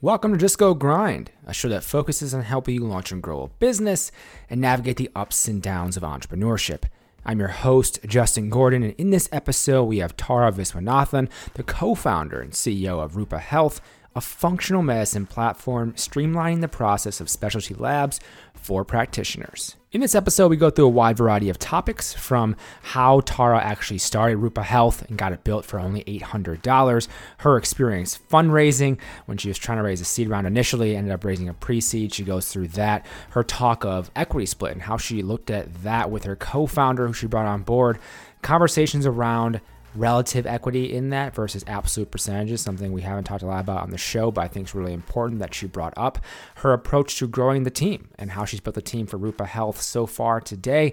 Welcome to Just Go Grind, a show that focuses on helping you launch and grow a business and navigate the ups and downs of entrepreneurship. I'm your host, Justin Gordon, and in this episode, we have Tara Viswanathan, the co-founder and CEO of Rupa Health, a functional medicine platform streamlining the process of specialty labs for practitioners. In this episode, we go through a wide variety of topics, from how Tara actually started Rupa Health and got it built for only $800, her experience fundraising when she was trying to raise a seed round initially, ended up raising a pre-seed. She goes through that, her talk of equity split and how she looked at that with her co-founder who she brought on board, conversations around relative equity in that versus absolute percentages, something we haven't talked a lot about on the show, but I think is really important that she brought up, her approach to growing the team and how she's built the team for Rupa Health so far today,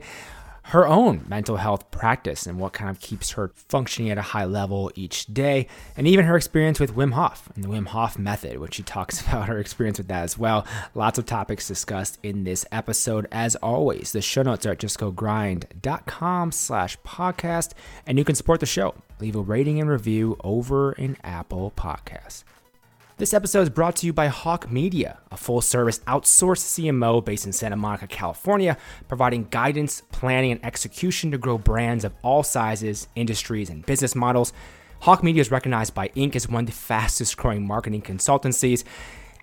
her own mental health practice and what kind of keeps her functioning at a high level each day, and even her experience with Wim Hof and the Wim Hof Method, which she talks about her experience with that as well. Lots of topics discussed in this episode. As always, the show notes are at justgogrind.com/podcast, and you can support the show. Leave a rating and review over in Apple Podcasts. This episode is brought to you by Hawk Media, a full-service outsourced CMO based in Santa Monica, California, providing guidance, planning, and execution to grow brands of all sizes, industries, and business models. Hawk Media is recognized by Inc. as one of the fastest-growing marketing consultancies,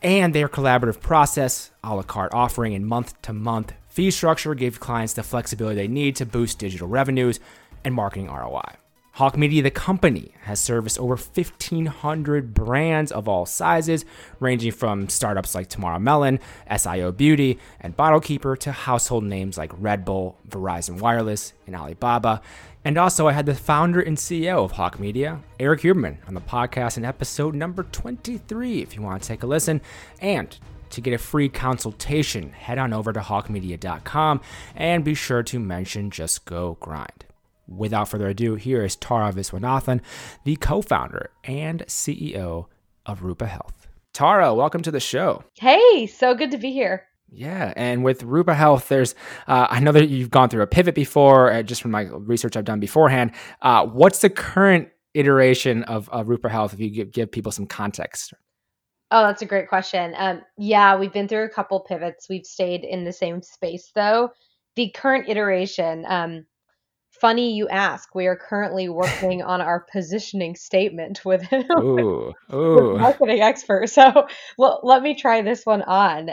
and their collaborative process, a la carte offering, and month-to-month fee structure give clients the flexibility they need to boost digital revenues and marketing ROI. Hawk Media, the company, has serviced over 1,500 brands of all sizes, ranging from startups like Tomorrow Melon, SIO Beauty, and Bottle Keeper to household names like Red Bull, Verizon Wireless, and Alibaba. And also, I had the founder and CEO of Hawk Media, Eric Huberman, on the podcast in episode number 23, if you want to take a listen. And to get a free consultation, head on over to hawkmedia.com and be sure to mention Just Go Grind. Without further ado, here is Tara Viswanathan, the co-founder and CEO of Rupa Health. Tara, welcome to the show. Hey, so good to be here. Yeah, and with Rupa Health, there's I know that you've gone through a pivot before, just from my research I've done beforehand. What's the current iteration of Rupa Health, if you give people some context? Oh, that's a great question. Yeah, we've been through a couple pivots. We've stayed in the same space, though. The current iteration... Funny you ask. We are currently working on our positioning statement with marketing expert. So let me try this one on.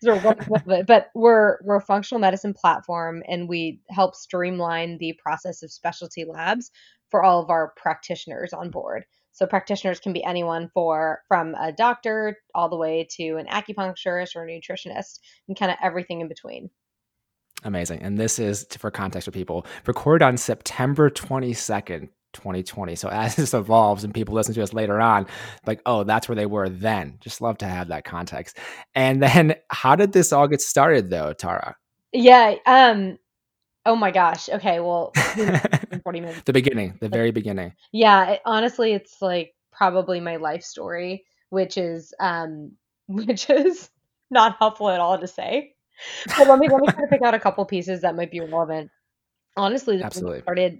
But we're a functional medicine platform, and we help streamline the process of specialty labs for all of our practitioners on board. So practitioners can be anyone from a doctor all the way to an acupuncturist or a nutritionist, and kind of everything in between. Amazing. And this is, for context for people, recorded on September 22nd, 2020. So as this evolves and people listen to us later on, like, oh, that's where they were then. Just love to have that context. And then how did this all get started, though, Tara? Yeah. Oh, my gosh. Okay. Well, 40 minutes. The very beginning. Yeah. Honestly, it's like probably my life story, which is not helpful at all to say. But let me try to pick out a couple pieces that might be relevant. Honestly, absolutely. Started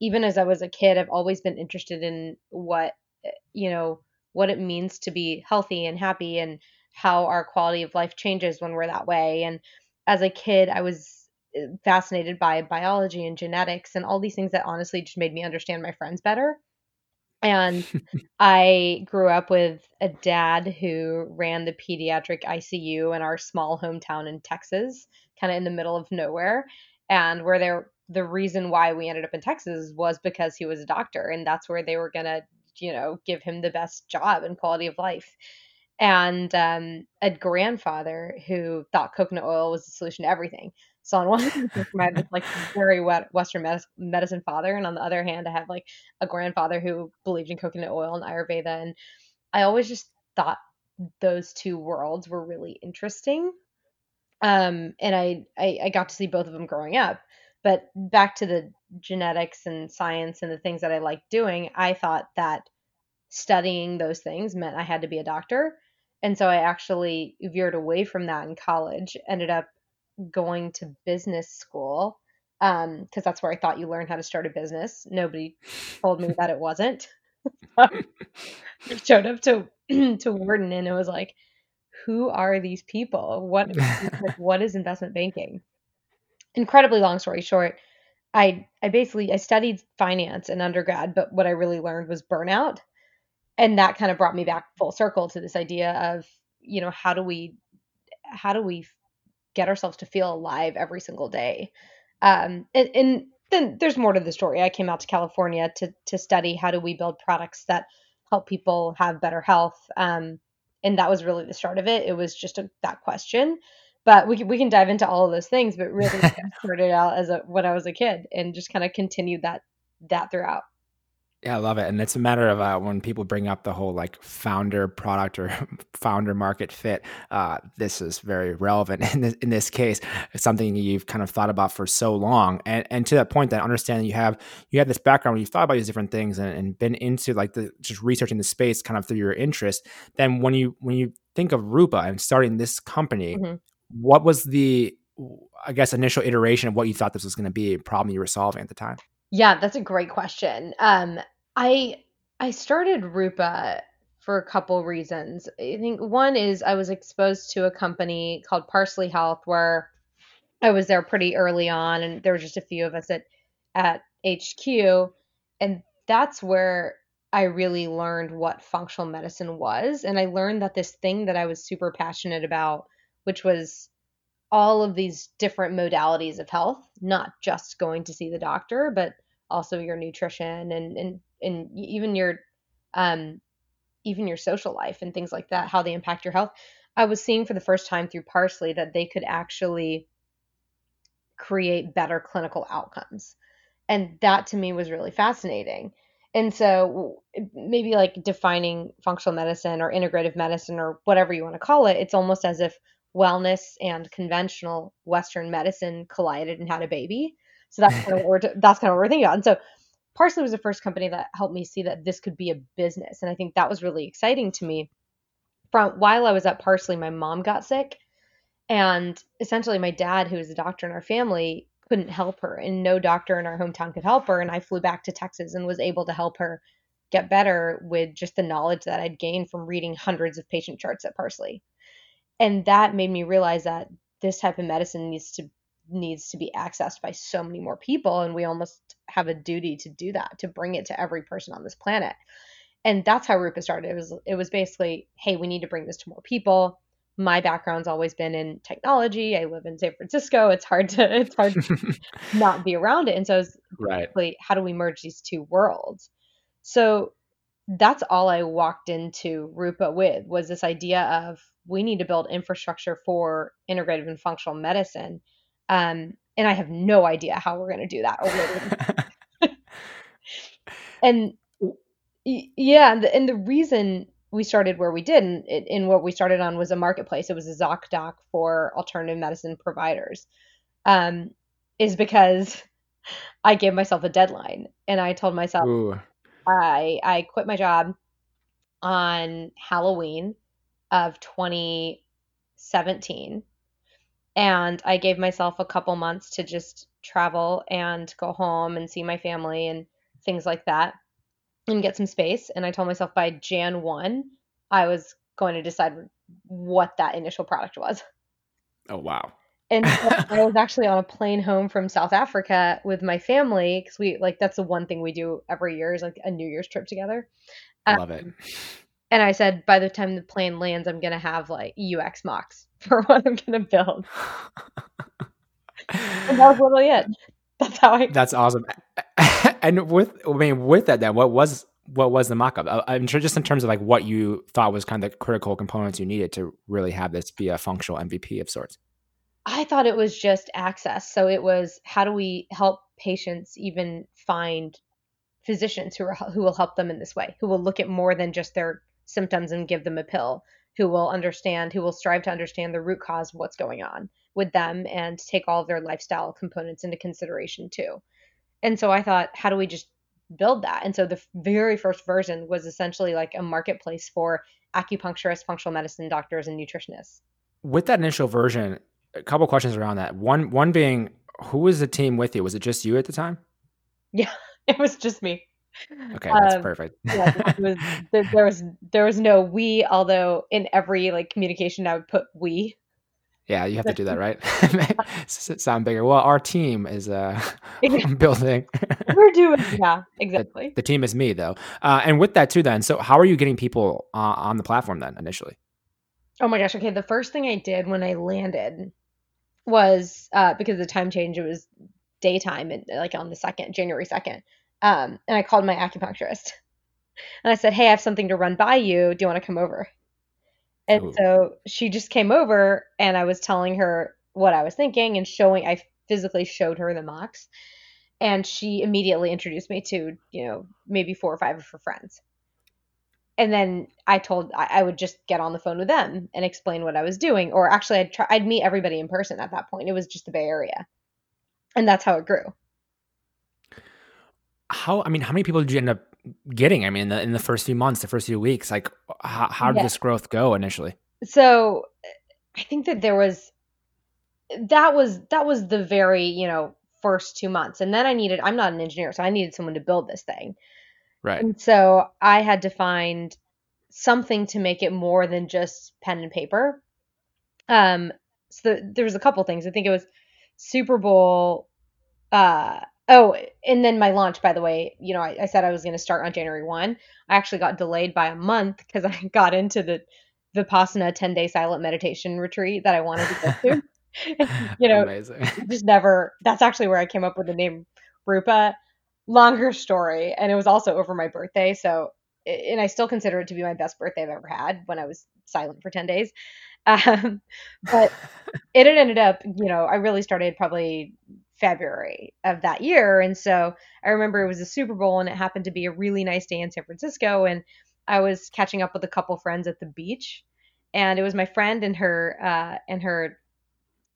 even as I was a kid, I've always been interested in what it means to be healthy and happy, and how our quality of life changes when we're that way. And as a kid, I was fascinated by biology and genetics and all these things that honestly just made me understand my friends better. And I grew up with a dad who ran the pediatric ICU in our small hometown in Texas, kind of in the middle of nowhere. And the reason why we ended up in Texas was because he was a doctor, and that's where they were going to, give him the best job and quality of life. And a grandfather who thought coconut oil was the solution to everything. So on one hand, I have this like very Western medicine father, and on the other hand, I have like a grandfather who believed in coconut oil and Ayurveda. And I always just thought those two worlds were really interesting. And I got to see both of them growing up. But back to the genetics and science and the things that I liked doing, I thought that studying those things meant I had to be a doctor. And so I actually veered away from that in college, ended up going to business school because that's where I thought you learn how to start a business. Nobody told me that it wasn't. I showed up to Warden and it was like, who are these people? What is investment banking? Incredibly long story short, I studied finance in undergrad, but what I really learned was burnout. And that kind of brought me back full circle to this idea of, you know, how do we get ourselves to feel alive every single day? And then there's more to the story. I came out to California to study how do we build products that help people have better health. And that was really the start of it. It was just that question, but we can dive into all of those things, but really started out as when I was a kid and just kind of continued that throughout. Yeah, I love it. And it's a matter of when people bring up the whole like founder product or founder market fit, this is very relevant in this case. It's something you've kind of thought about for so long. And to that point, that understanding you have this background where you've thought about these different things and been into like just researching the space kind of through your interest. Then when you think of Rupa and starting this company, mm-hmm. what was the, I guess, initial iteration of what you thought this was going to be, a problem you were solving at the time? Yeah, that's a great question. I started Rupa for a couple reasons. I think one is I was exposed to a company called Parsley Health, where I was there pretty early on, and there were just a few of us at HQ, and that's where I really learned what functional medicine was, and I learned that this thing that I was super passionate about, which was all of these different modalities of health, not just going to see the doctor, but also your nutrition and even your social life and things like that, how they impact your health. I was seeing for the first time through Parsley that they could actually create better clinical outcomes. And that to me was really fascinating. And so maybe like defining functional medicine or integrative medicine or whatever you want to call it, it's almost as if wellness and conventional Western medicine collided and had a baby. So that's kind of what we're thinking about. And so Parsley was the first company that helped me see that this could be a business. And I think that was really exciting to me. While I was at Parsley, my mom got sick. And essentially my dad, who was a doctor in our family, couldn't help her. And no doctor in our hometown could help her. And I flew back to Texas and was able to help her get better with just the knowledge that I'd gained from reading hundreds of patient charts at Parsley. And that made me realize that this type of medicine needs to be accessed by so many more people. And we almost have a duty to do that, to bring it to every person on this planet. And that's how Rupa started. It was basically, hey, we need to bring this to more people. My background's always been in technology. I live in San Francisco. It's hard to not be around it. And so I was basically, how do we merge these two worlds? So that's all I walked into Rupa with, was this idea of we need to build infrastructure for integrative and functional medicine. And I have no idea how we're going to do that. And yeah, and the reason we started where we did and what we started on was a marketplace. It was a ZocDoc for alternative medicine providers, is because I gave myself a deadline and I told myself, ooh. I quit my job on Halloween of 2017. And I gave myself a couple months to just travel and go home and see my family and things like that and get some space. And I told myself by Jan 1, I was going to decide what that initial product was. Oh, wow. And so I was actually on a plane home from South Africa with my family, because we like, that's the one thing we do every year is like a New Year's trip together. Love it. And I said, by the time the plane lands, I'm going to have like UX mocks for what I'm going to build. And that was literally it. That's awesome. And with that, then what was the mock-up? I'm sure just in terms of like what you thought was kind of the critical components you needed to really have this be a functional MVP of sorts. I thought it was just access. So it was, how do we help patients even find physicians who will help them in this way, who will look at more than just their symptoms and give them a pill, who will strive to understand the root cause of what's going on with them and take all of their lifestyle components into consideration too. And so I thought, how do we just build that? And so the very first version was essentially like a marketplace for acupuncturists, functional medicine doctors, and nutritionists. With that initial version, a couple questions around that. One being, who was the team with you? Was it just you at the time? Yeah, it was just me. Okay, that's perfect. Yeah, there was no we, although in every like communication I would put we. Yeah, you have to do that, right? Sound bigger. Well, our team is building. We're doing, yeah, exactly. The team is me, though. And with that, too, then, so how are you getting people on the platform then initially? Oh, my gosh. Okay, the first thing I did when I landed was because of the time change, it was daytime and like on the 2nd, January 2nd. And I called my acupuncturist and I said, hey, I have something to run by you. Do you want to come over? And Ooh. So she just came over and I was telling her what I was thinking and showing, I physically showed her the mocks, and she immediately introduced me to, you know, maybe 4 or 5 of her friends. And then I told, I would just get on the phone with them and explain what I was doing. Or actually I'd meet everybody in person at that point. It was just the Bay Area. And that's how it grew. How many people did you end up getting? I mean, in the first few months, the first few weeks, like how did this growth go initially? So I think that that was the very, first 2 months. And then I'm not an engineer, so I needed someone to build this thing. Right. And so I had to find something to make it more than just pen and paper. So there was a couple things. I think it was Super Bowl, and then my launch, by the way, I said I was going to start on January 1. I actually got delayed by a month because I got into the Vipassana 10-day silent meditation retreat that I wanted to go to. Amazing. That's actually where I came up with the name Rupa. Longer story. And it was also over my birthday. So, and I still consider it to be my best birthday I've ever had when I was silent for 10 days. But it had ended up, I really started probably February of that year. And so I remember it was the Super Bowl and it happened to be a really nice day in San Francisco. And I was catching up with a couple friends at the beach, and it was my friend and her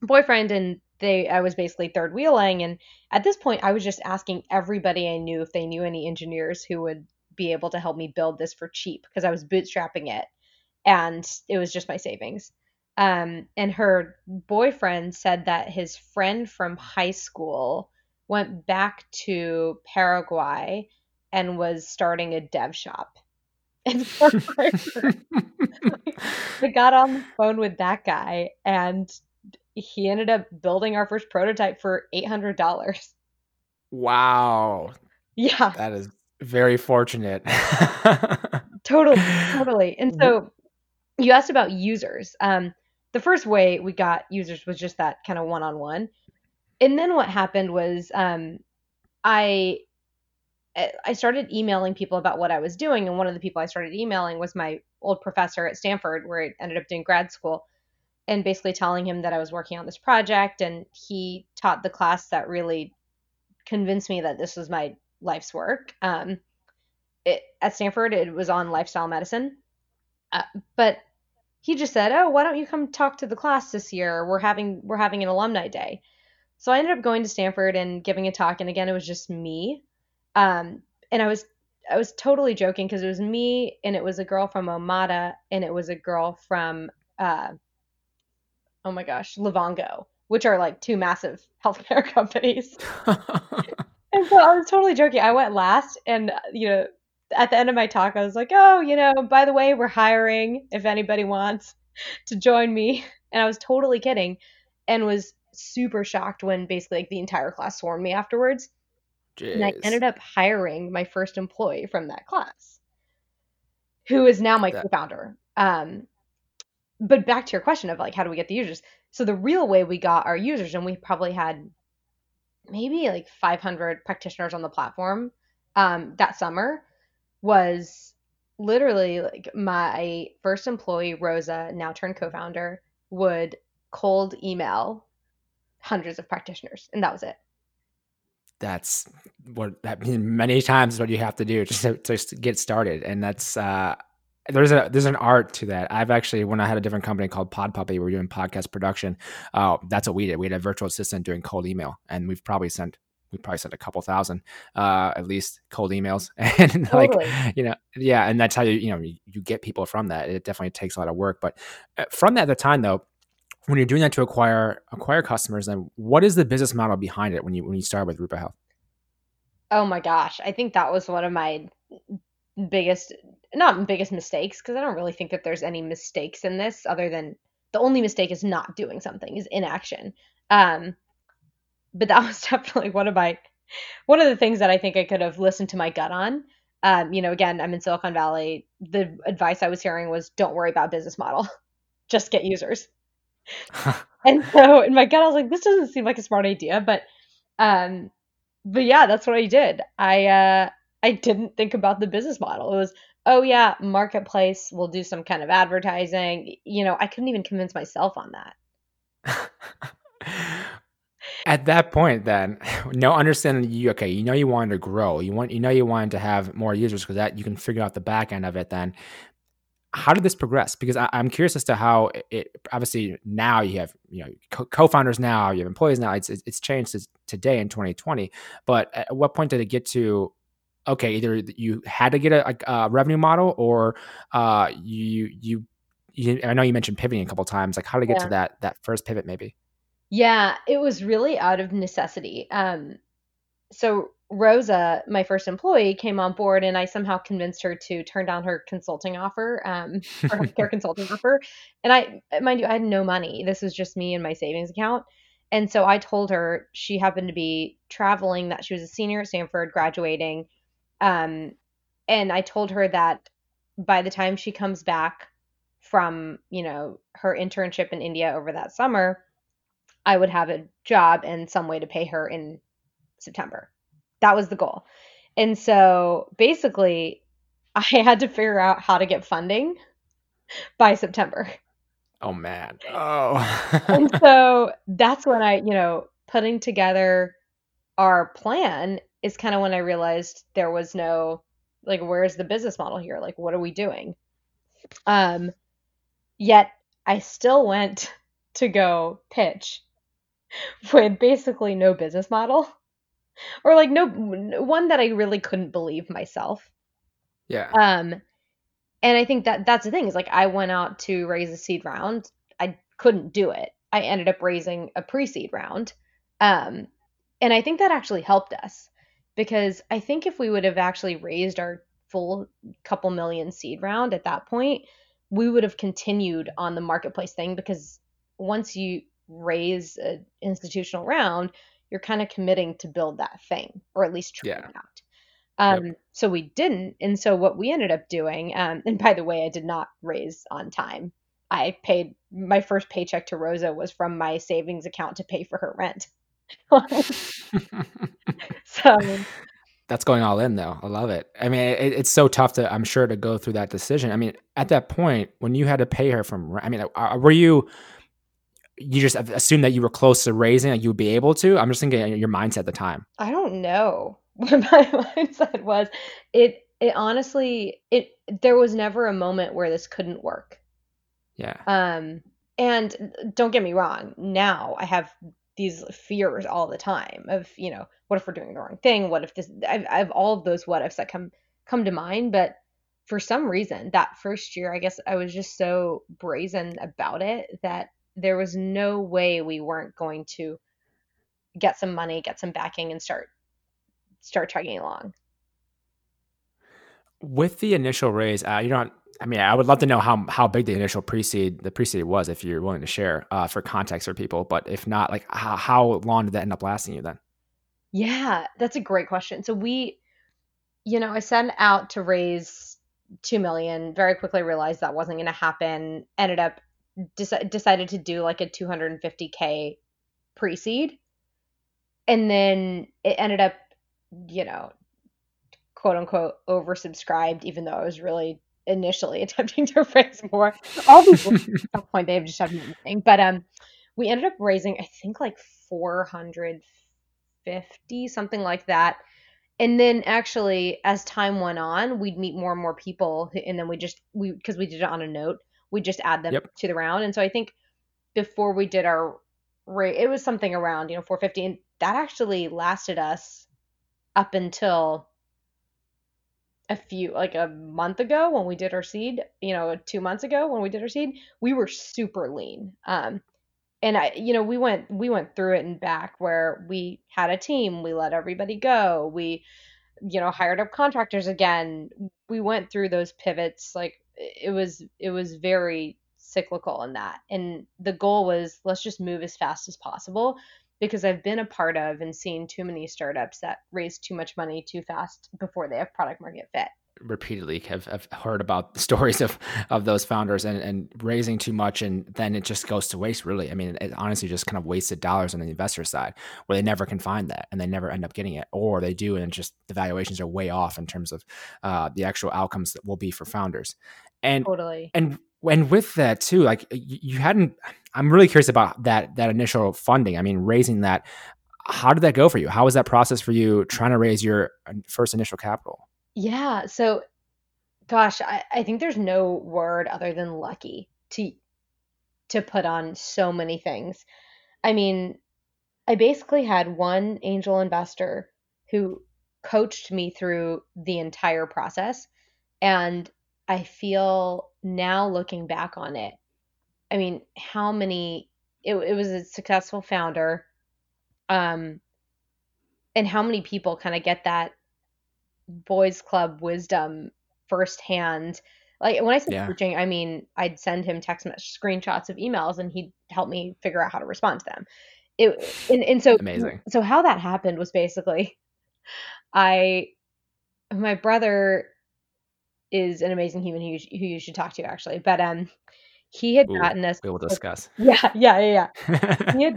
boyfriend. And I was basically third wheeling. And at this point I was just asking everybody I knew if they knew any engineers who would be able to help me build this for cheap, because I was bootstrapping it and it was just my savings. And her boyfriend said that his friend from high school went back to Paraguay and was starting a dev shop. And so I got on the phone with that guy, and he ended up building our first prototype for $800. Wow. Yeah. That is very fortunate. Totally. And so you asked about users. The first way we got users was just that kind of one-on-one. And then what happened was I started emailing people about what I was doing. And one of the people I started emailing was my old professor at Stanford, where I ended up doing grad school, and basically telling him that I was working on this project. And he taught the class that really convinced me that this was my life's work. At Stanford, it was on lifestyle medicine. But he just said, "Oh, why don't you come talk to the class this year? We're having an alumni day." So I ended up going to Stanford and giving a talk, and again, it was just me. And I was totally joking, because it was me, and it was a girl from Omada, and it was a girl from Livongo, which are like 2 massive healthcare companies. And so I was totally joking. I went last, and at the end of my talk, I was like, "Oh, by the way, we're hiring if anybody wants to join me." And I was totally kidding, and was super shocked when basically like the entire class swarmed me afterwards. Jeez. And I ended up hiring my first employee from that class, who is now my co-founder. But back to your question of like, how do we get the users? So the real way we got our users, and we probably had maybe like 500 practitioners on the platform that summer, was literally like my first employee, Rosa, now turned co-founder, would cold email hundreds of practitioners. And that was it. That's what that means. Many times what you have to do just to get started. And that's, there's an art to that. I've actually, when I had a different company called Pod Puppy, we were doing podcast production. That's what we did. We had a virtual assistant doing cold email, and we probably sent a couple thousand, at least, cold emails. And totally. And that's how you get people from that. It definitely takes a lot of work. But from that at the time though, when you're doing that to acquire customers, then what is the business model behind it when you start with Rupa Health? Oh my gosh. I think that was one of my biggest mistakes, because I don't really think that there's any mistakes in this, other than the only mistake is not doing something, is inaction. But that was definitely one of the things that I think I could have listened to my gut on. Again, I'm in Silicon Valley. The advice I was hearing was, don't worry about business model, just get users. And so in my gut, I was like, this doesn't seem like a smart idea, but yeah, that's what I did. I didn't think about the business model. It was, oh yeah, marketplace, we'll do some kind of advertising. I couldn't even convince myself on that. At that point, then, understanding you wanted to grow. You wanted to have more users, because that you can figure out the back end of it then. How did this progress? Because I'm curious as to how it, obviously now you have, co-founders now, you have employees now, it's changed to today in 2020. But at what point did it get to, okay, either you had to get a revenue model, or you I know you mentioned pivoting a couple of times, like how did it get to that first pivot maybe? Yeah, it was really out of necessity. So Rosa, my first employee, came on board, and I somehow convinced her to turn down her consulting offer, her healthcare consulting offer. And I had no money. This was just me and my savings account. And so I told her, she happened to be traveling, that she was a senior at Stanford, graduating. And I told her that by the time she comes back from, her internship in India over that summer, I would have a job and some way to pay her in September. That was the goal. And so basically I had to figure out how to get funding by September. Oh man. Oh. And so that's when I, putting together our plan is kind of when I realized there was no, like, where's the business model here? Like, what are we doing? Yet I still went to go pitch with basically no business model, or like no one that I really couldn't believe myself. Yeah. And I think that that's the thing, is like, I went out to raise a seed round. I couldn't do it. I ended up raising a pre-seed round. And I think that actually helped us, because I think if we would have actually raised our full couple million seed round at that point, we would have continued on the marketplace thing, because once you raise an institutional round, you're kind of committing to build that thing, or at least try it out. So we didn't. And so what we ended up doing, and by the way, I did not raise on time. I paid, my first paycheck to Rosa was from my savings account to pay for her rent. So that's going all in though. I love it. I mean, it's so tough to, I'm sure, to go through that decision. I mean, at that point when you had to pay her from, I mean, were you just assumed that you were close to raising, that you would be able to? I'm just thinking your mindset at the time. I don't know what my mindset was. It honestly, there was never a moment where this couldn't work. Yeah. And don't get me wrong. Now I have these fears all the time of, what if we're doing the wrong thing? What if this, I've all of those what ifs that come to mind. But for some reason that first year, I guess I was just so brazen about it that there was no way we weren't going to get some money, get some backing, and start chugging along. With the initial raise, I would love to know how big the initial pre-seed was, if you're willing to share, for context for people. But if not, like how long did that end up lasting you then? Yeah, that's a great question. So we, I set out to raise $2 million. Very quickly realized that wasn't going to happen. Ended up decided to do like a $250K pre-seed. And then it ended up, quote unquote, oversubscribed, even though I was really initially attempting to raise more. All these at some point they have just had nothing. But we ended up raising, I think, like 450, something like that. And then actually, as time went on, we'd meet more and more people. And then because we did it on a note, we just add them to the round. And so I think before we did our rate, it was something around, 450. And that actually lasted us up until a month ago when we did our seed, 2 months ago when we did our seed, we were super lean. And I, you know, we went through it and back where we had a team, we let everybody go, we, you know, hired up contractors again. We went through those pivots. Like it was very cyclical in that. And the goal was, let's just move as fast as possible, because I've been a part of and seen too many startups that raise too much money too fast before they have product market fit. Repeatedly have heard about the stories of those founders and raising too much, and then it just goes to waste, really. I mean, it honestly just kind of wasted dollars on the investor side, where they never can find that and they never end up getting it, or they do and just the valuations are way off in terms of the actual outcomes that will be for founders. And totally. And with that too, like you hadn't, I'm really curious about that initial funding. I mean, raising that, how did that go for you? How was that process for you trying to raise your first initial capital? Yeah. So, gosh, I think there's no word other than lucky to put on so many things. I mean, I basically had one angel investor who coached me through the entire process. And I feel now, looking back on it, I mean, it was a successful founder. And how many people kind of get that boys club wisdom firsthand. Like when I said coaching, I mean, I'd send him text message screenshots of emails and he'd help me figure out how to respond to them. So amazing. So how that happened was basically, my brother is an amazing human who you should talk to, actually. But he had gotten us. We will discuss. Yeah. He had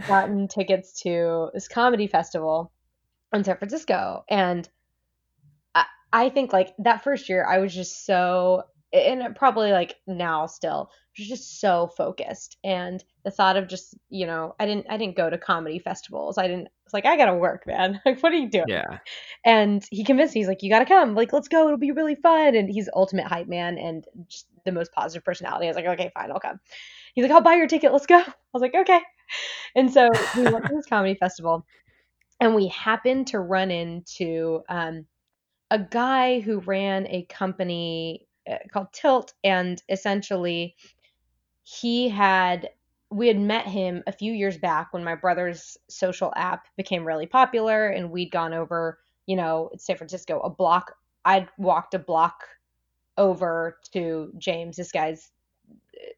gotten tickets to this comedy festival in San Francisco, and I think like that first year I was just so, and probably like now still, just so focused. And the thought of just, you know, I didn't go to comedy festivals. It's like, I gotta work, man. Like, what are you doing? Yeah. And he convinced me, he's like, you gotta come, like, let's go. It'll be really fun. And he's ultimate hype man and just the most positive personality. I was like, okay, fine, I'll come. He's like, I'll buy your ticket. Let's go. I was like, okay. And so we went to this comedy festival and we happened to run into, a guy who ran a company called Tilt, and essentially we had met him a few years back when my brother's social app became really popular, and we'd gone over, you know, it's San Francisco, a block. I'd walked a block over to James, this guy's,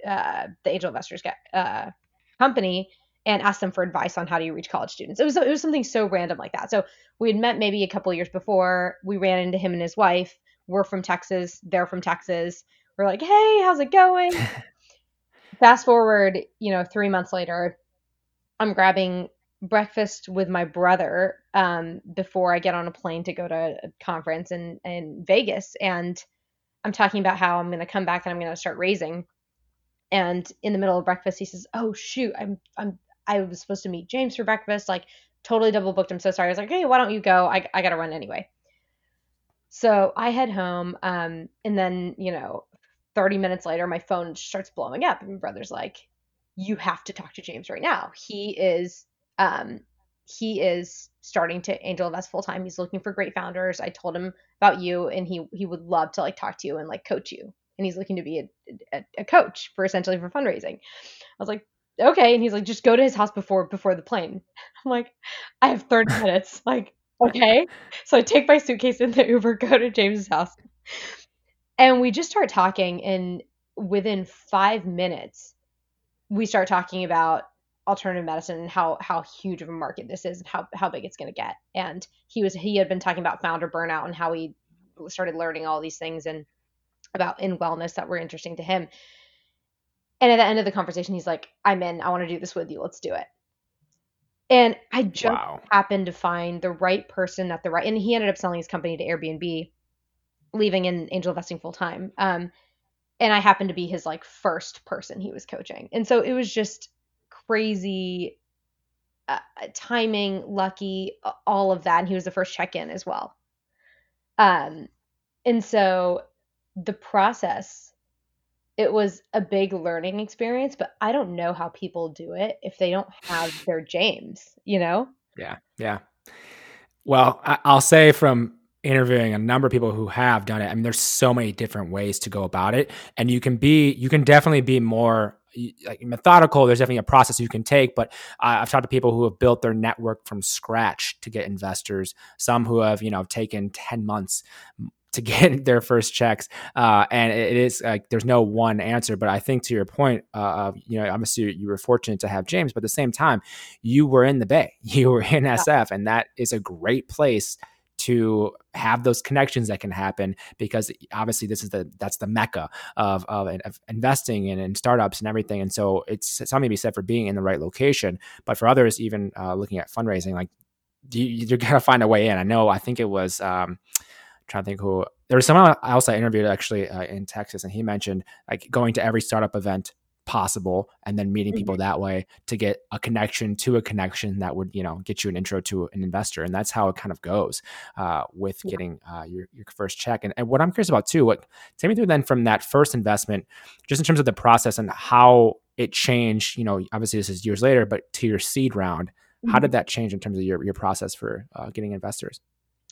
the angel investors guy, company, and asked them for advice on how do you reach college students. It was something so random like that. So we had met maybe a couple of years before. We ran into him and his wife. We're from Texas. They're from Texas. We're like, hey, how's it going? Fast forward, you know, 3 months later, I'm grabbing breakfast with my brother before I get on a plane to go to a conference in Vegas. And I'm talking about how I'm going to come back and I'm going to start raising. And in the middle of breakfast, he says, oh, shoot, I was supposed to meet James for breakfast, like totally double booked. I'm so sorry. I was like, hey, why don't you go? I got to run anyway. So I head home. And then, you know, 30 minutes later, my phone starts blowing up. And my brother's like, you have to talk to James right now. He is starting to angel invest full time. He's looking for great founders. I told him about you, and he would love to like talk to you and like coach you. And he's looking to be a coach for fundraising. I was like, okay. And he's like, just go to his house before the plane. I'm like, I have 30 minutes. Like, okay. So I take my suitcase in the Uber, go to James's house. And we just start talking. And within 5 minutes, we start talking about alternative medicine and how huge of a market this is and how big it's going to get. And he had been talking about founder burnout and how he started learning all these things and about in wellness that were interesting to him. And at the end of the conversation, he's like, I'm in, I want to do this with you. Let's do it. And I just happened to find the right person at the right, and he ended up selling his company to Airbnb, leaving and angel investing full time. And I happened to be his like first person he was coaching. And so it was just crazy timing, lucky, all of that. And he was the first check-in as well. And so the process, it was a big learning experience, but I don't know how people do it if they don't have their James, you know? Yeah. Yeah. Well, I'll say from interviewing a number of people who have done it, I mean, there's so many different ways to go about it, and you can definitely be more like methodical. There's definitely a process you can take, but I've talked to people who have built their network from scratch to get investors. Some who have, you know, taken 10 months to get their first checks. And it is like, there's no one answer, but I think to your point, you know, obviously you were fortunate to have James, but at the same time, you were in the Bay, you were in SF, and that is a great place to have those connections that can happen, because obviously this is that's the mecca of investing and in startups and everything. And so it's something to be said for being in the right location, but for others, even looking at fundraising, like you're going to find a way in. I think it was, trying to think who, there was someone else I interviewed actually in Texas, and he mentioned like going to every startup event possible and then meeting people that way to get a connection to a connection that would, you know, get you an intro to an investor. And that's how it kind of goes with getting your first check. And what I'm curious about too, what take me through then from that first investment, just in terms of the process and how it changed, you know, obviously this is years later, but to your seed round, how did that change in terms of your process for getting investors?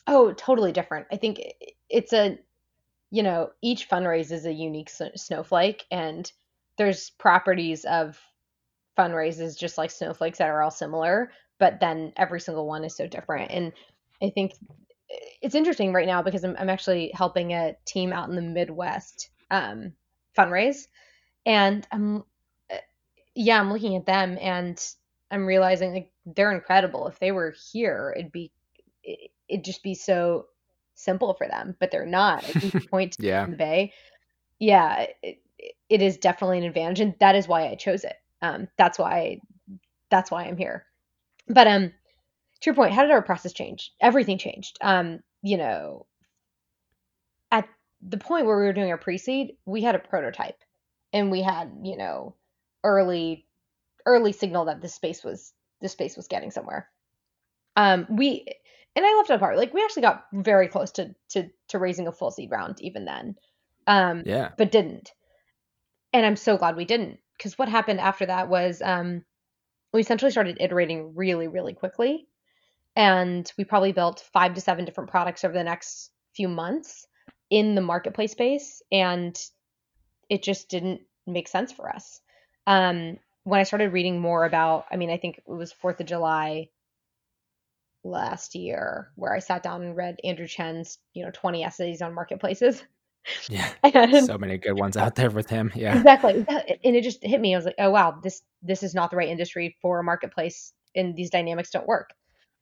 Oh, totally different. I think it's each fundraise is a unique snowflake, and there's properties of fundraises just like snowflakes that are all similar, but then every single one is so different. And I think it's interesting right now because I'm actually helping a team out in the Midwest fundraise, and I'm looking at them and I'm realizing like they're incredible. If they were here, it'd just be so simple for them, but they're not. If you point to in the Bay, it is definitely an advantage, and that is why I chose it. That's why I'm here. But to your point, how did our process change? Everything changed. At the point where we were doing our pre-seed, we had a prototype, and we had early signal that the space was getting somewhere. And I left it apart. Like we actually got very close to raising a full seed round even then. But didn't. And I'm so glad we didn't, because what happened after that was we essentially started iterating really, really quickly. And we probably built 5 to 7 different products over the next few months in the marketplace space. And it just didn't make sense for us. When I started reading more about, I think it was 4th of July last year where I sat down and read Andrew Chen's, 20 essays on marketplaces. Yeah. So many good ones out there with him. Yeah, exactly. And it just hit me. I was like, oh, wow, this is not the right industry for a marketplace, and these dynamics don't work.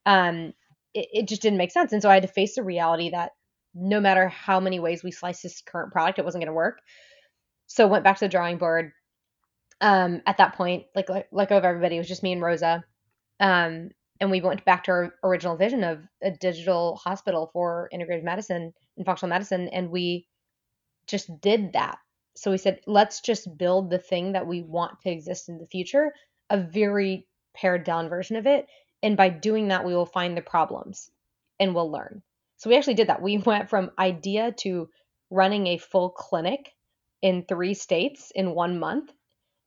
It just didn't make sense. And so I had to face the reality that no matter how many ways we sliced this current product, it wasn't going to work. So went back to the drawing board. At that point, like let go of everybody. It was just me and Rosa. And we went back to our original vision of a digital hospital for integrative medicine and functional medicine. And we just did that. So we said, let's just build the thing that we want to exist in the future, a very pared down version of it. And by doing that, we will find the problems and we'll learn. So we actually did that. We went from idea to running a full clinic in 3 states in 1 month.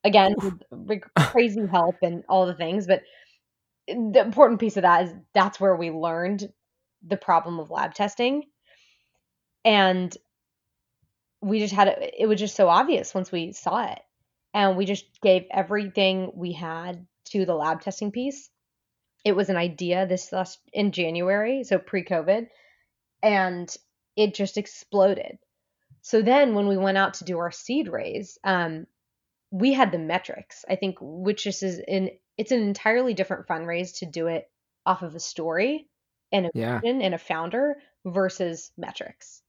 Again, with crazy help and all the things, but the important piece of that is that's where we learned the problem of lab testing. And we just had it was just so obvious once we saw it. And we just gave everything we had to the lab testing piece. It was an idea in January, so pre-COVID, and it just exploded. So then when we went out to do our seed raise, we had the metrics, I think, which just is it's an entirely different fundraise to do it off of a story and a vision and a founder versus metrics.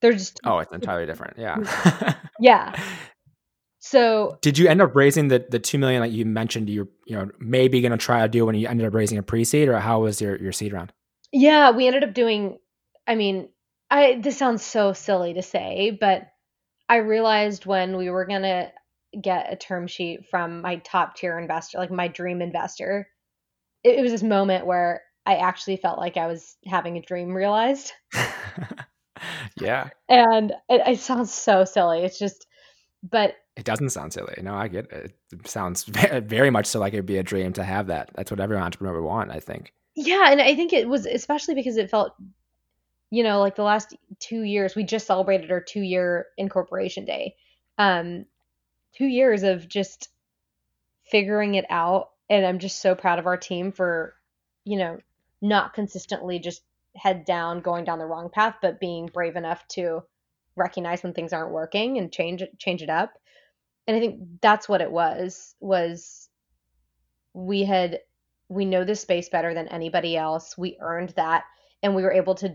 They're just it's entirely different. Yeah. Yeah. So did you end up raising the $2 million like you mentioned you're maybe gonna try to do when you ended up raising a pre-seed, or how was your seed round? Yeah, we ended up doing this sounds so silly to say, but I realized when we were gonna get a term sheet from my top tier investor, like my dream investor, it was this moment where I actually felt like I was having a dream realized. Yeah. And it sounds so silly. It's just, but it doesn't sound silly. No, I get it. It sounds very much so like it'd be a dream to have that. That's what every entrepreneur would want, I think. Yeah. And I think it was, especially because it felt, like the last 2 years, we just celebrated our 2-year incorporation day. 2 years of just figuring it out. And I'm just so proud of our team for, you know, not consistently just head down, going down the wrong path, but being brave enough to recognize when things aren't working and change it up. And I think that's what it was we know this space better than anybody else. We earned that. And we were able to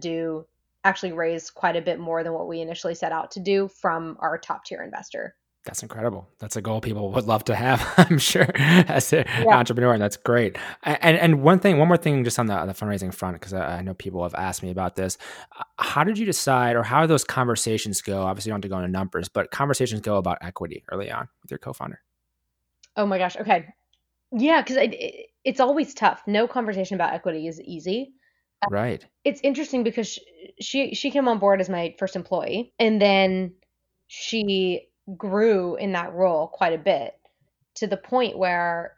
raise quite a bit more than what we initially set out to do from our top tier investor. That's incredible. That's a goal people would love to have, I'm sure, as an entrepreneur. And that's great. And one more thing just on the fundraising front, because I know people have asked me about this. How did you decide, or how do those conversations go? Obviously, you don't have to go into numbers, but conversations go about equity early on with your co-founder. Oh my gosh. Okay. Yeah, because it's always tough. No conversation about equity is easy. Right. It's interesting because she came on board as my first employee, and then she grew in that role quite a bit to the point where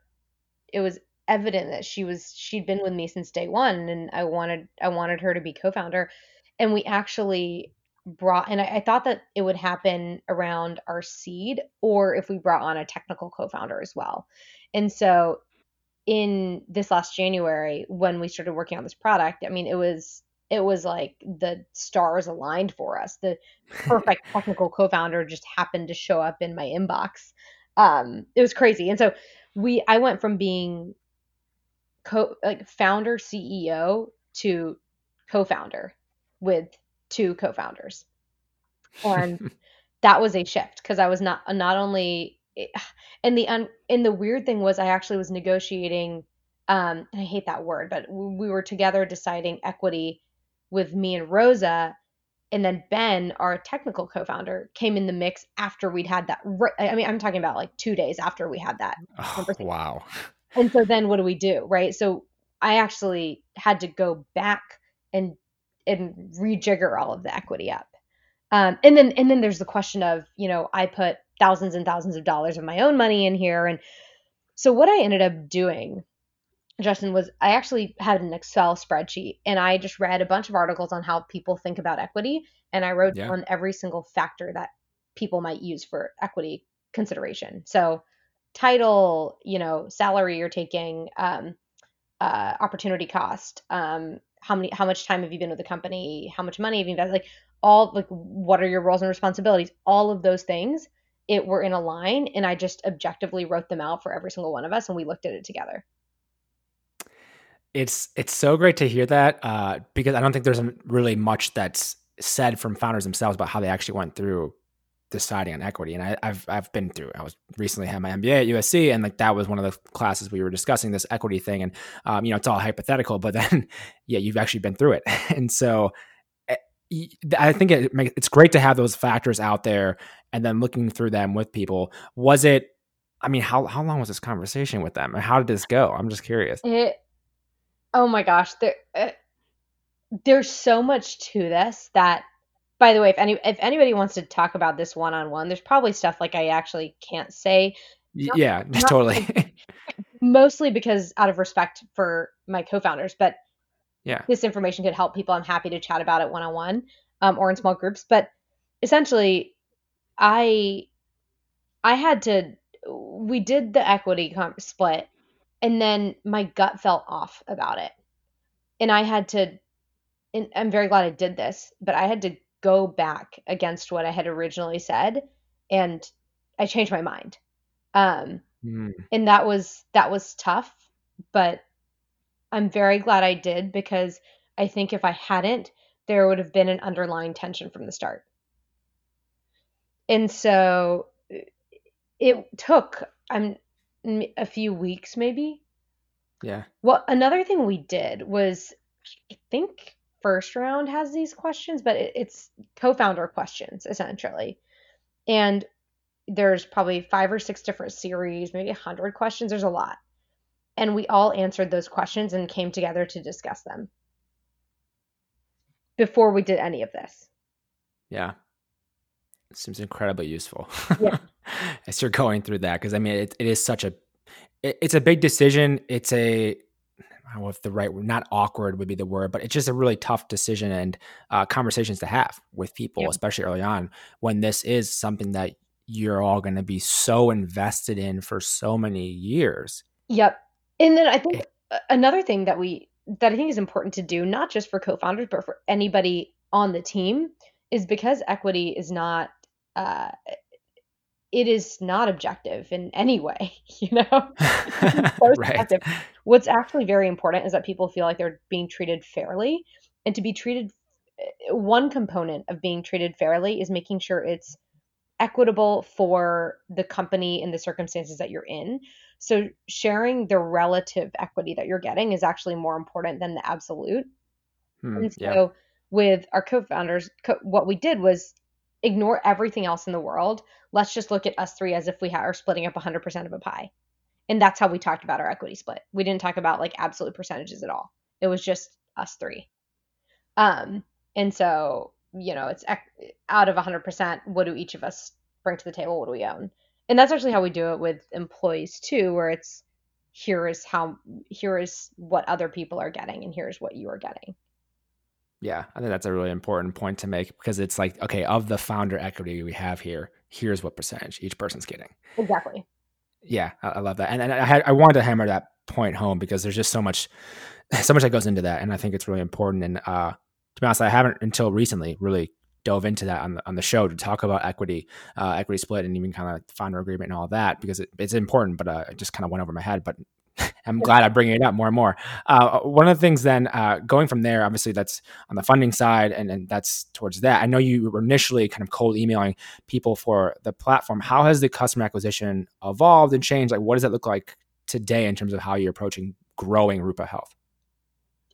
it was evident that she'd been with me since day one, and I wanted her to be co-founder. And we actually I thought that it would happen around our seed, or if we brought on a technical co-founder as well. And so in this last January, when we started working on this product, I mean, it was like the stars aligned for us. The perfect technical co-founder just happened to show up in my inbox. It was crazy. And so I went from being founder CEO to co-founder with two co-founders. And that was a shift, because I was not only, and the weird thing was I actually was negotiating, and I hate that word, but we were together deciding equity with me and Rosa. And then Ben, our technical co-founder, came in the mix after we'd had that. I mean, I'm talking about like 2 days after we had that. Oh, wow. And so then what do we do? Right. So I actually had to go back and rejigger all of the equity up. And then there's the question of, you know, I put thousands and thousands of dollars of my own money in here. And so what I ended up doing, Justin, was I actually had an Excel spreadsheet, and I just read a bunch of articles on how people think about equity. And I wrote down every single factor that people might use for equity consideration. So title, you know, salary you're taking, opportunity cost, how much time have you been with the company? How much money have you invested? What are your roles and responsibilities? All of those things were in a line, and I just objectively wrote them out for every single one of us, and we looked at it together. It's so great to hear that, because I don't think there's really much that's said from founders themselves about how they actually went through deciding on equity. And I've been through. I was recently had my MBA at USC, and like that was one of the classes we were discussing this equity thing. And you know, it's all hypothetical, but then you've actually been through it, and so. I think it's great to have those factors out there and then looking through them with people. Was it, I mean, how long was this conversation with them, and how did this go? I'm just curious. Oh my gosh. There's so much to this that, by the way, if anybody wants to talk about this one-on-one, there's probably stuff like I actually can't say. Totally. Mostly because out of respect for my co-founders, but yeah, this information could help people. I'm happy to chat about it one-on-one, or in small groups. But essentially, we did the equity split, and then my gut felt off about it. And and I'm very glad I did this, but I had to go back against what I had originally said, and I changed my mind. And that was tough, but I'm very glad I did, because I think if I hadn't, there would have been an underlying tension from the start. And so it took a few weeks, maybe. Yeah. Well, another thing we did was, I think first round has these questions, but it's co-founder questions essentially. And there's probably 5 or 6 different series, maybe 100 questions. There's a lot. And we all answered those questions and came together to discuss them before we did any of this. Yeah. It seems incredibly useful. Yeah. As you're going through that. Because I mean, it is such it's a big decision. It's I don't know if the right word, not awkward would be the word, but it's just a really tough decision, and conversations to have with people, especially early on, when this is something that you're all going to be so invested in for so many years. Yep. And then I think another thing that I think is important to do, not just for co-founders, but for anybody on the team, is because equity is not, it is not objective in any way, you know? Right. What's actually very important is that people feel like they're being treated fairly, and to be treated, one component of being treated fairly is making sure it's equitable for the company and the circumstances that you're in. So sharing the relative equity that you're getting is actually more important than the absolute. And so with our co-founders, what we did was ignore everything else in the world. Let's just look at us three as if we are splitting up 100% of a pie. And that's how we talked about our equity split. We didn't talk about like absolute percentages at all. It was just us three. And so, you know, it's out of 100%, what do each of us bring to the table? What do we own? And that's actually how we do it with employees too, where it's here is what other people are getting and here's what you are getting. Yeah, I think that's a really important point to make, because it's like, okay, of the founder equity we have here, here's what percentage each person's getting. Exactly. Yeah, I love that. And I wanted to hammer that point home, because there's just so much that goes into that. And I think it's really important. And to be honest, I haven't until recently really dove into that on the show to talk about equity split, and even kind of founder agreement and all that, because it's important, but it just kind of went over my head. But I'm glad I'm bringing it up more and more. One of the things then, going from there, obviously that's on the funding side, and that's towards that. I know you were initially kind of cold emailing people for the platform. How has the customer acquisition evolved and changed? Like, what does that look like today in terms of how you're approaching growing Rupa Health?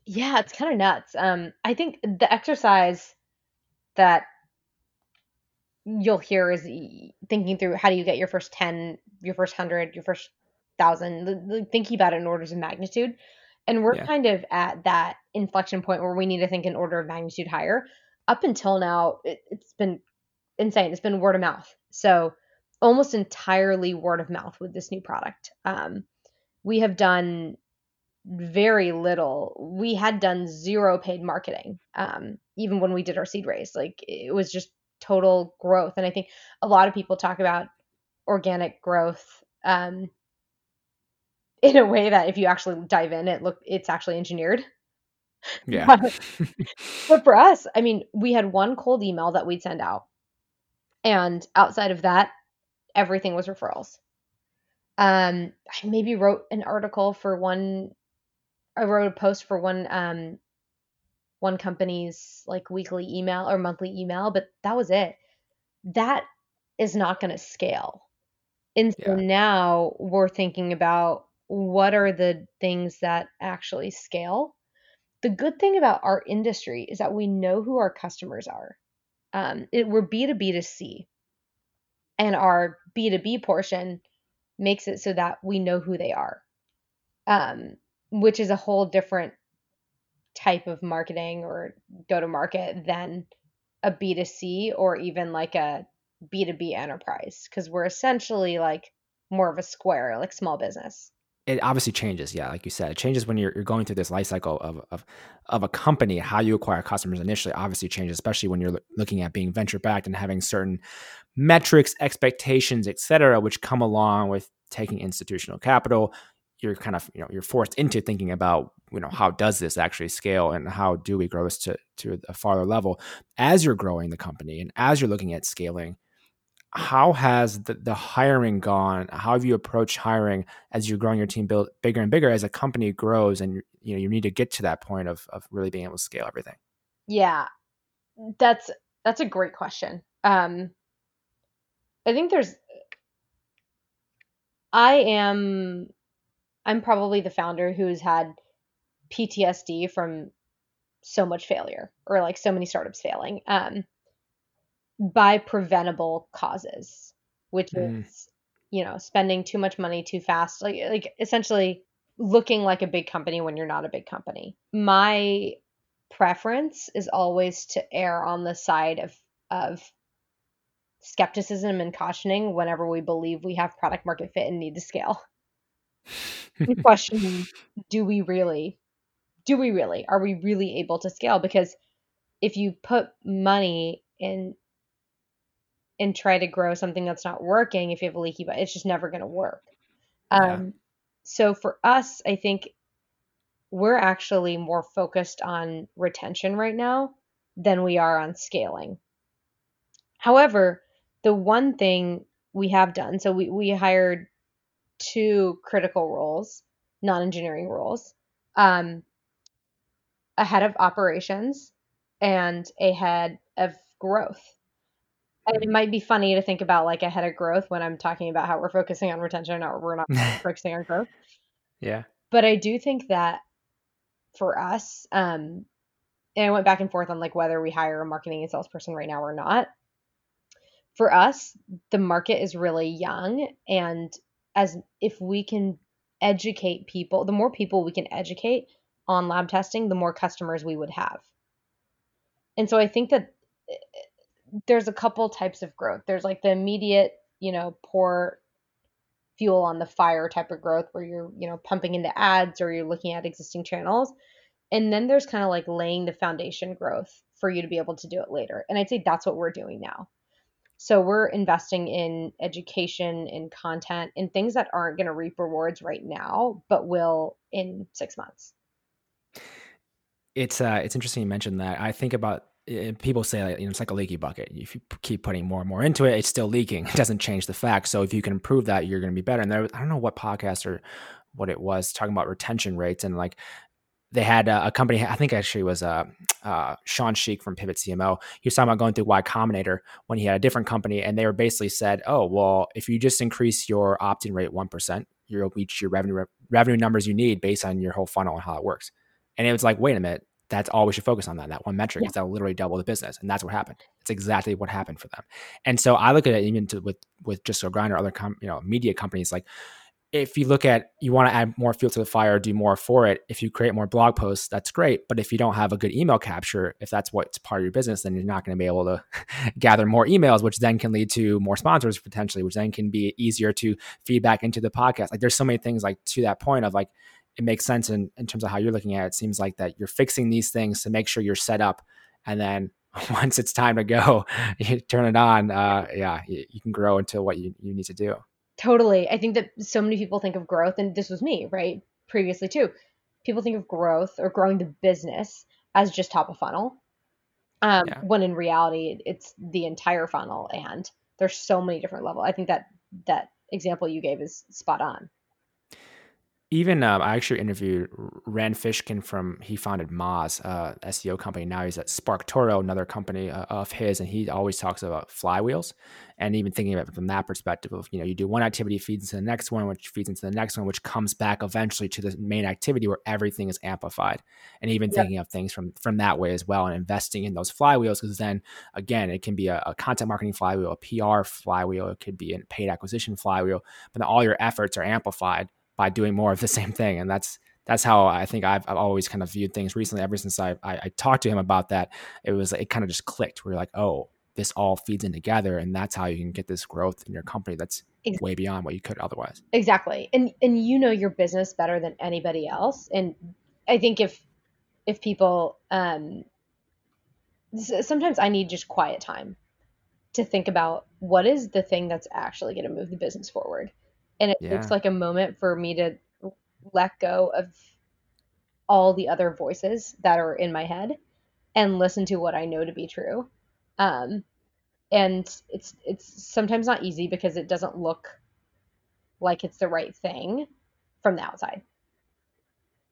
Yeah, it's kind of nuts. I think the exercise that you'll hear is thinking through how do you get your first 10, your first 100, your first 1,000, thinking about it in orders of magnitude. And we're kind of at that inflection point where we need to think in order of magnitude higher. Up until now, it's been insane. It's been word of mouth. So almost entirely word of mouth with this new product. We have done very little. We had done zero paid marketing, even when we did our seed raise. Like, it was just total growth. And I think a lot of people talk about organic growth, in a way that if you actually dive in, it's actually engineered. Yeah. But for us, I mean, we had one cold email that we'd send out, and outside of that, everything was referrals. I maybe wrote an article for one. I wrote a post for one company's like weekly email or monthly email, but that was it. That is not going to scale. And so now we're thinking about, what are the things that actually scale? The good thing about our industry is that we know who our customers are. We're B2B2C, and our B2B portion makes it so that we know who they are, which is a whole different type of marketing or go-to-market than a B2C or even like a B2B enterprise, because we're essentially like more of a Square, like small business. It obviously changes. Yeah. Like you said, it changes when you're going through this life cycle of a company. How you acquire customers initially obviously changes, especially when you're looking at being venture backed and having certain metrics, expectations, et cetera, which come along with taking institutional capital. You're kind of, you're forced into thinking about, how does this actually scale, and how do we grow this to a farther level? As you're growing the company and as you're looking at scaling, how has the hiring gone? How have you approached hiring as you're growing your team, build bigger and bigger as a company grows, and you need to get to that point of really being able to scale everything? Yeah, that's a great question. I think I'm probably the founder who's had PTSD from so much failure, or like so many startups failing. By preventable causes, which is, spending too much money too fast, like essentially looking like a big company when you're not a big company. My preference is always to err on the side of skepticism and cautioning whenever we believe we have product market fit and need to scale. The question, are we really able to scale? Because if you put money in and try to grow something that's not working, if you have a leaky butt, it's just never going to work. So for us, I think we're actually more focused on retention right now than we are on scaling. However, the one thing we have done, so we hired 2 critical roles, non-engineering roles, a head of operations and a head of growth. And it might be funny to think about like a head of growth when I'm talking about how we're focusing on retention or we're not focusing on growth. Yeah. But I do think that for us, and I went back and forth on like whether we hire a marketing and salesperson right now or not. For us, the market is really young. And as if we can educate people, the more people we can educate on lab testing, the more customers we would have. And so I think that there's a couple types of growth. There's like the immediate, you know, pour fuel on the fire type of growth where you're, you know, pumping into ads or you're looking at existing channels. And then there's kind of like laying the foundation growth for you to be able to do it later. And I'd say that's what we're doing now. So we're investing in education and content and things that aren't going to reap rewards right now, but will in 6 months. It's interesting you mentioned that. I think about people say, like, you know, it's like a leaky bucket. If you keep putting more and more into it, it's still leaking. It doesn't change the fact. So if you can improve that, you're going to be better. And there, I don't know what podcast or what it was talking about retention rates, and like they had a company, I think actually was Sean Sheik from Pivot CMO. He was talking about going through Y Combinator when he had a different company, and they were basically said, oh, well, if you just increase your opt-in rate 1%, you'll reach your revenue numbers you need based on your whole funnel and how it works. And it was like, wait a minute, that's all we should focus on, that one metric, because that'll literally double the business. And that's what happened. It's exactly what happened for them. And so I look at it even with Just Go Grind or other media companies. Like, if you look at, you want to add more fuel to the fire, do more for it. If you create more blog posts, that's great. But if you don't have a good email capture, if that's what's part of your business, then you're not going to be able to gather more emails, which then can lead to more sponsors potentially, which then can be easier to feed back into the podcast. Like, there's so many things, like, to that point of like, it makes sense in terms of how you're looking at it. It seems like that you're fixing these things to make sure you're set up. And then once it's time to go, you turn it on. You can grow into what you need to do. Totally. I think that so many people think of growth, and this was me, right? Previously too. People think of growth or growing the business as just top of funnel. When in reality, it's the entire funnel, and there's so many different levels. I think that example you gave is spot on. Even I actually interviewed Rand Fishkin he founded Moz, SEO company. Now he's at SparkToro, another company of his, and he always talks about flywheels. And even thinking about it from that perspective of, you know, you do one activity, feeds into the next one, which feeds into the next one, which comes back eventually to the main activity where everything is amplified. And even thinking of things from that way as well, and investing in those flywheels, because then again, it can be a content marketing flywheel, a PR flywheel, it could be a paid acquisition flywheel, but then all your efforts are amplified by doing more of the same thing. And that's how I think I've always kind of viewed things recently. Ever since I talked to him about that, it was like, it kind of just clicked. We're like, oh, this all feeds in together, and that's how you can get this growth in your company that's way beyond what you could otherwise. Exactly. And you know your business better than anybody else. And I think if people, sometimes I need just quiet time to think about what is the thing that's actually going to move the business forward. And it takes like a moment for me to let go of all the other voices that are in my head and listen to what I know to be true. And it's sometimes not easy because it doesn't look like it's the right thing from the outside.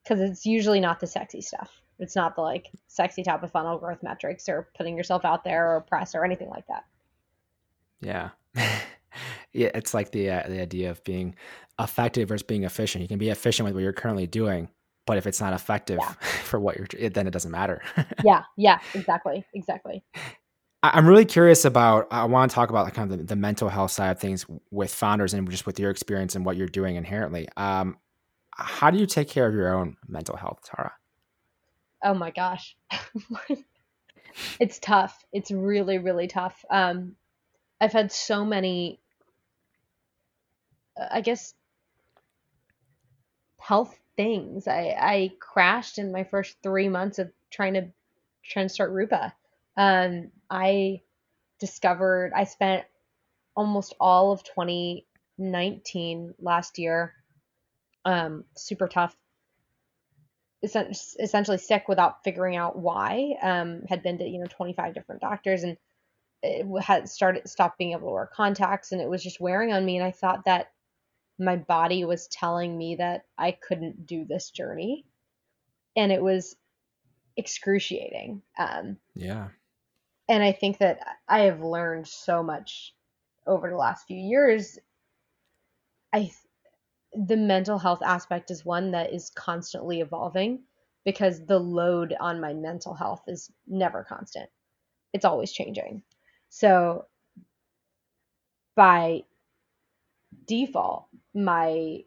Because it's usually not the sexy stuff. It's not the like sexy top of funnel growth metrics or putting yourself out there or press or anything like that. Yeah. Yeah, it's like the idea of being effective versus being efficient. You can be efficient with what you're currently doing, but if it's not effective for what you're, then it doesn't matter. Yeah, exactly. I'm really curious about, I want to talk about kind of the mental health side of things with founders and just with your experience and what you're doing inherently. How do you take care of your own mental health, Tara? Oh my gosh. It's tough. It's really, really tough. I've had so many, I guess, health things. I crashed in my first 3 months of trying to start Rupa. I spent almost all of 2019 last year. Super tough. Essentially sick without figuring out why. Had been to 25 different doctors and had stopped being able to wear contacts, and it was just wearing on me. And I thought that my body was telling me that I couldn't do this journey, and it was excruciating. Yeah. And I think that I have learned so much over the last few years. The mental health aspect is one that is constantly evolving, because the load on my mental health is never constant. It's always changing. So by default, the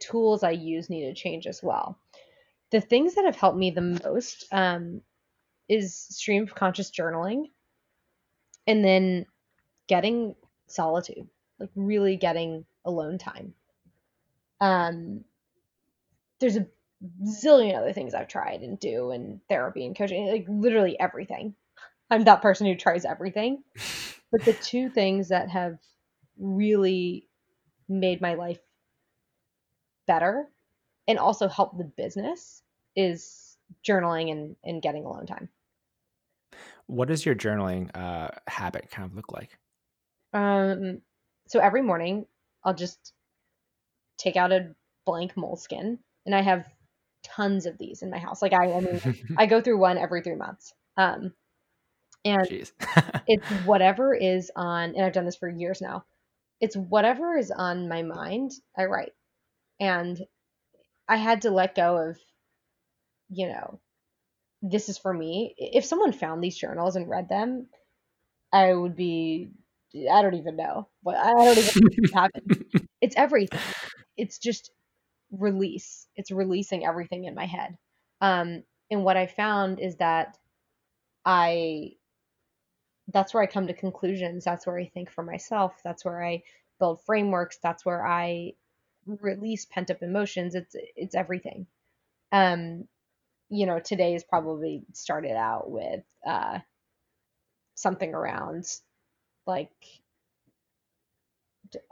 tools I use need to change as well. The things that have helped me the most is stream of conscious journaling, and then getting solitude, like really getting alone time. There's a zillion other things I've tried and do, and therapy and coaching, like literally everything. I'm that person who tries everything. But the two things that have really made my life better and also helped the business is journaling and getting alone time. What does your journaling habit kind of look like? So every morning I'll just take out a blank moleskin, and I have tons of these in my house. I go through one every 3 months. And it's whatever is on, and I've done this for years now. It's whatever is on my mind, I write. And I had to let go of, this is for me. If someone found these journals and read them, I don't even know. But I don't even know what happened. It's everything. It's just release. It's releasing everything in my head. And what I found is that that's where I come to conclusions. That's where I think for myself. That's where I build frameworks. That's where I release pent up emotions. It's everything. Today is probably started out with something around like,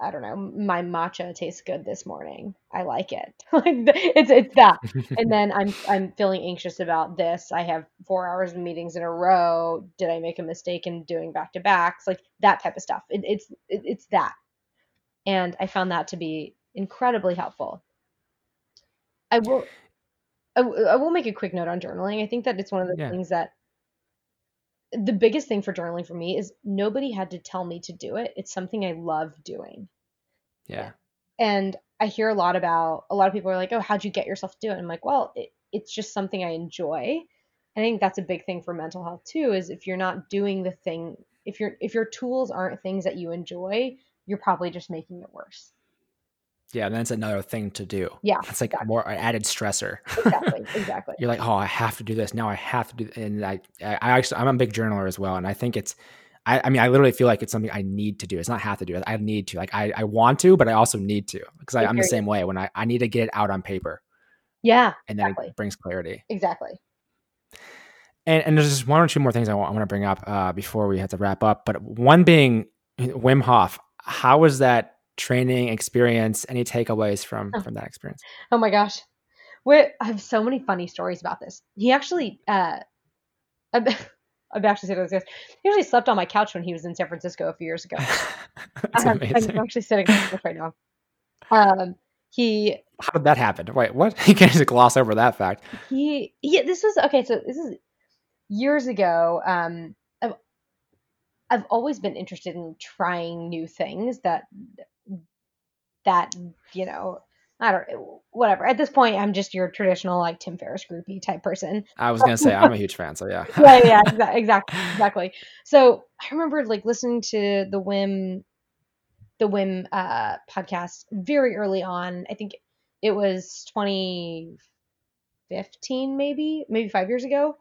I don't know, my matcha tastes good this morning. I like it. it's that. And then I'm feeling anxious about this. I have 4 hours of meetings in a row. Did I make a mistake in doing back-to-backs? Like that type of stuff. It's that. And I found that to be incredibly helpful. I will make a quick note on journaling. I think that it's one of the things that the biggest thing for journaling for me is nobody had to tell me to do it. It's something I love doing. Yeah. And I hear a lot of people are like, oh, how'd you get yourself to do it? I'm like, well, it's just something I enjoy. And I think that's a big thing for mental health too, is if you're not doing the thing, if your tools aren't things that you enjoy, you're probably just making it worse. Yeah. And that's another thing to do. Yeah. It's like more an added stressor. Exactly. You're like, oh, I have to do this. Now I have to do this. And I'm a big journaler as well. And I think I literally feel like it's something I need to do. It's not have to do it. I need to, like, I want to, but I also need to, because I'm the same way when I need to get it out on paper. Yeah. And then it brings clarity. Exactly. And there's just one or two more things I want to bring up before we have to wrap up. But one being Wim Hof. How was that training experience? Any takeaways from that experience? Oh my gosh. I have so many funny stories about this. He actually, I've actually said this. He actually slept on my couch when he was in San Francisco a few years ago. I'm actually sitting on this right now. How did that happen? Wait, what? He can't just gloss over that fact. This is years ago. I've always been interested in trying new things whatever. At this point, I'm just your traditional like Tim Ferriss groupie type person. I was going to say, I'm a huge fan. So yeah. Yeah, exactly. So I remember like listening to the Wim podcast very early on. I think it was 2015, maybe 5 years ago.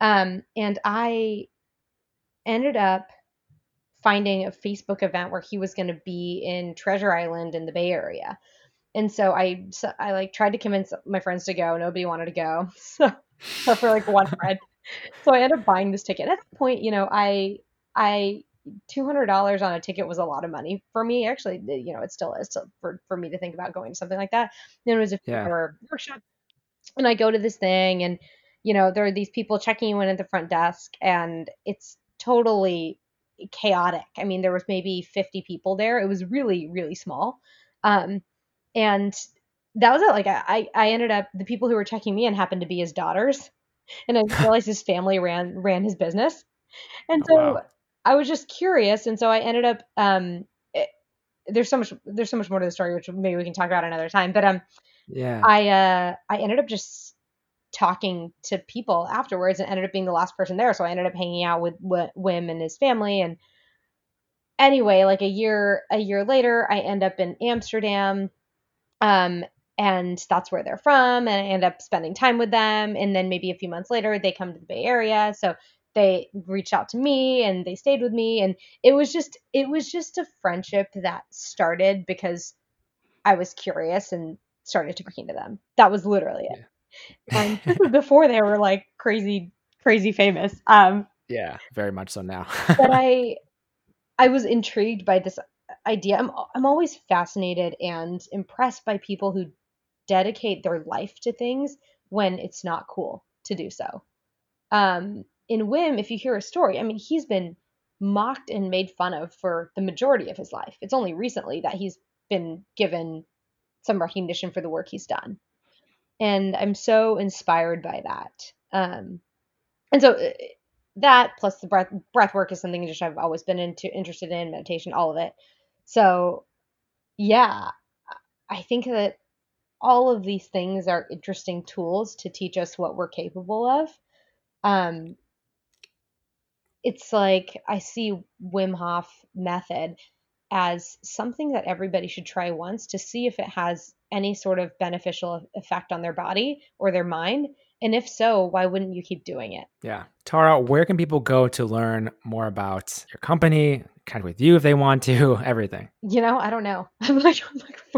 And I ended up finding a Facebook event where he was going to be in Treasure Island in the Bay Area. And so I like tried to convince my friends to go. Nobody wanted to go. So for like one friend. So I ended up buying this ticket. At that point, $200 on a ticket was a lot of money for me. Actually, you know, it still is for me to think about going to something like that. And it was a four-hour workshop, and I go to this thing, and you know, there are these people checking you in at the front desk, and it's totally chaotic. I mean, there was maybe 50 people there. It was really, really small. And that was it. Like I ended up, the people who were checking me in happened to be his daughters, and I realized his family ran his business. And so I was just curious. And so I ended up, there's so much more to the story, which maybe we can talk about another time, but, I ended up just talking to people afterwards and ended up being the last person there. So I ended up hanging out with Wim and his family. And anyway, like a year later, I end up in Amsterdam. And that's where they're from. And I end up spending time with them. And then maybe a few months later, they come to the Bay Area. So they reached out to me and they stayed with me. And it was just a friendship that started because I was curious and started talking to them. That was literally it. Yeah. And this was before they were like crazy famous. Very much so now. But I was intrigued by this idea. I'm always fascinated and impressed by people who dedicate their life to things when it's not cool to do so. In Wim, if you hear a story, I mean, he's been mocked and made fun of for the majority of his life. It's only recently that he's been given some recognition for the work he's done. And I'm so inspired by that. And so that plus the breath work is something that I've always been interested in, meditation, all of it. So yeah, I think that all of these things are interesting tools to teach us what we're capable of. It's like I see Wim Hof Method as something that everybody should try once to see if it has any sort of beneficial effect on their body or their mind. And if so, why wouldn't you keep doing it? Yeah. Tara, where can people go to learn more about your company, connect with you if they want to, everything? You know, I don't know. I'm like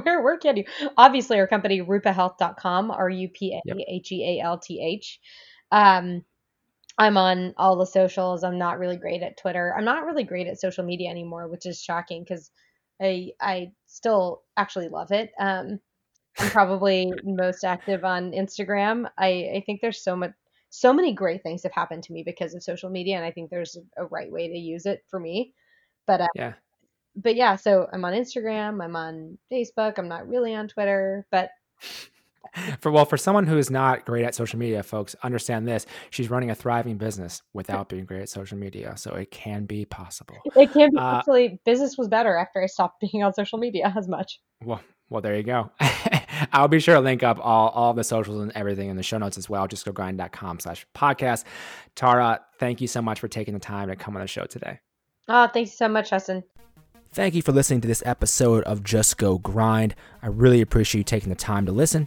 where can you? Obviously, our company, rupahealth.com, RupaHealth. I'm on all the socials. I'm not really great at Twitter. I'm not really great at social media anymore, which is shocking because I still actually love it. I'm probably most active on Instagram. I think there's so many great things have happened to me because of social media, and I think there's a right way to use it for me. But so I'm on Instagram, I'm on Facebook, I'm not really on Twitter, but for someone who is not great at social media, folks, understand this. She's running a thriving business without being great at social media. So it can be possible. It can be actually business was better after I stopped being on social media as much. Well, there you go. I'll be sure to link up all the socials and everything in the show notes as well. Just go grind.com/podcast. Tara, thank you so much for taking the time to come on the show today. Oh, thanks so much, Justin. Thank you for listening to this episode of Just Go Grind. I really appreciate you taking the time to listen.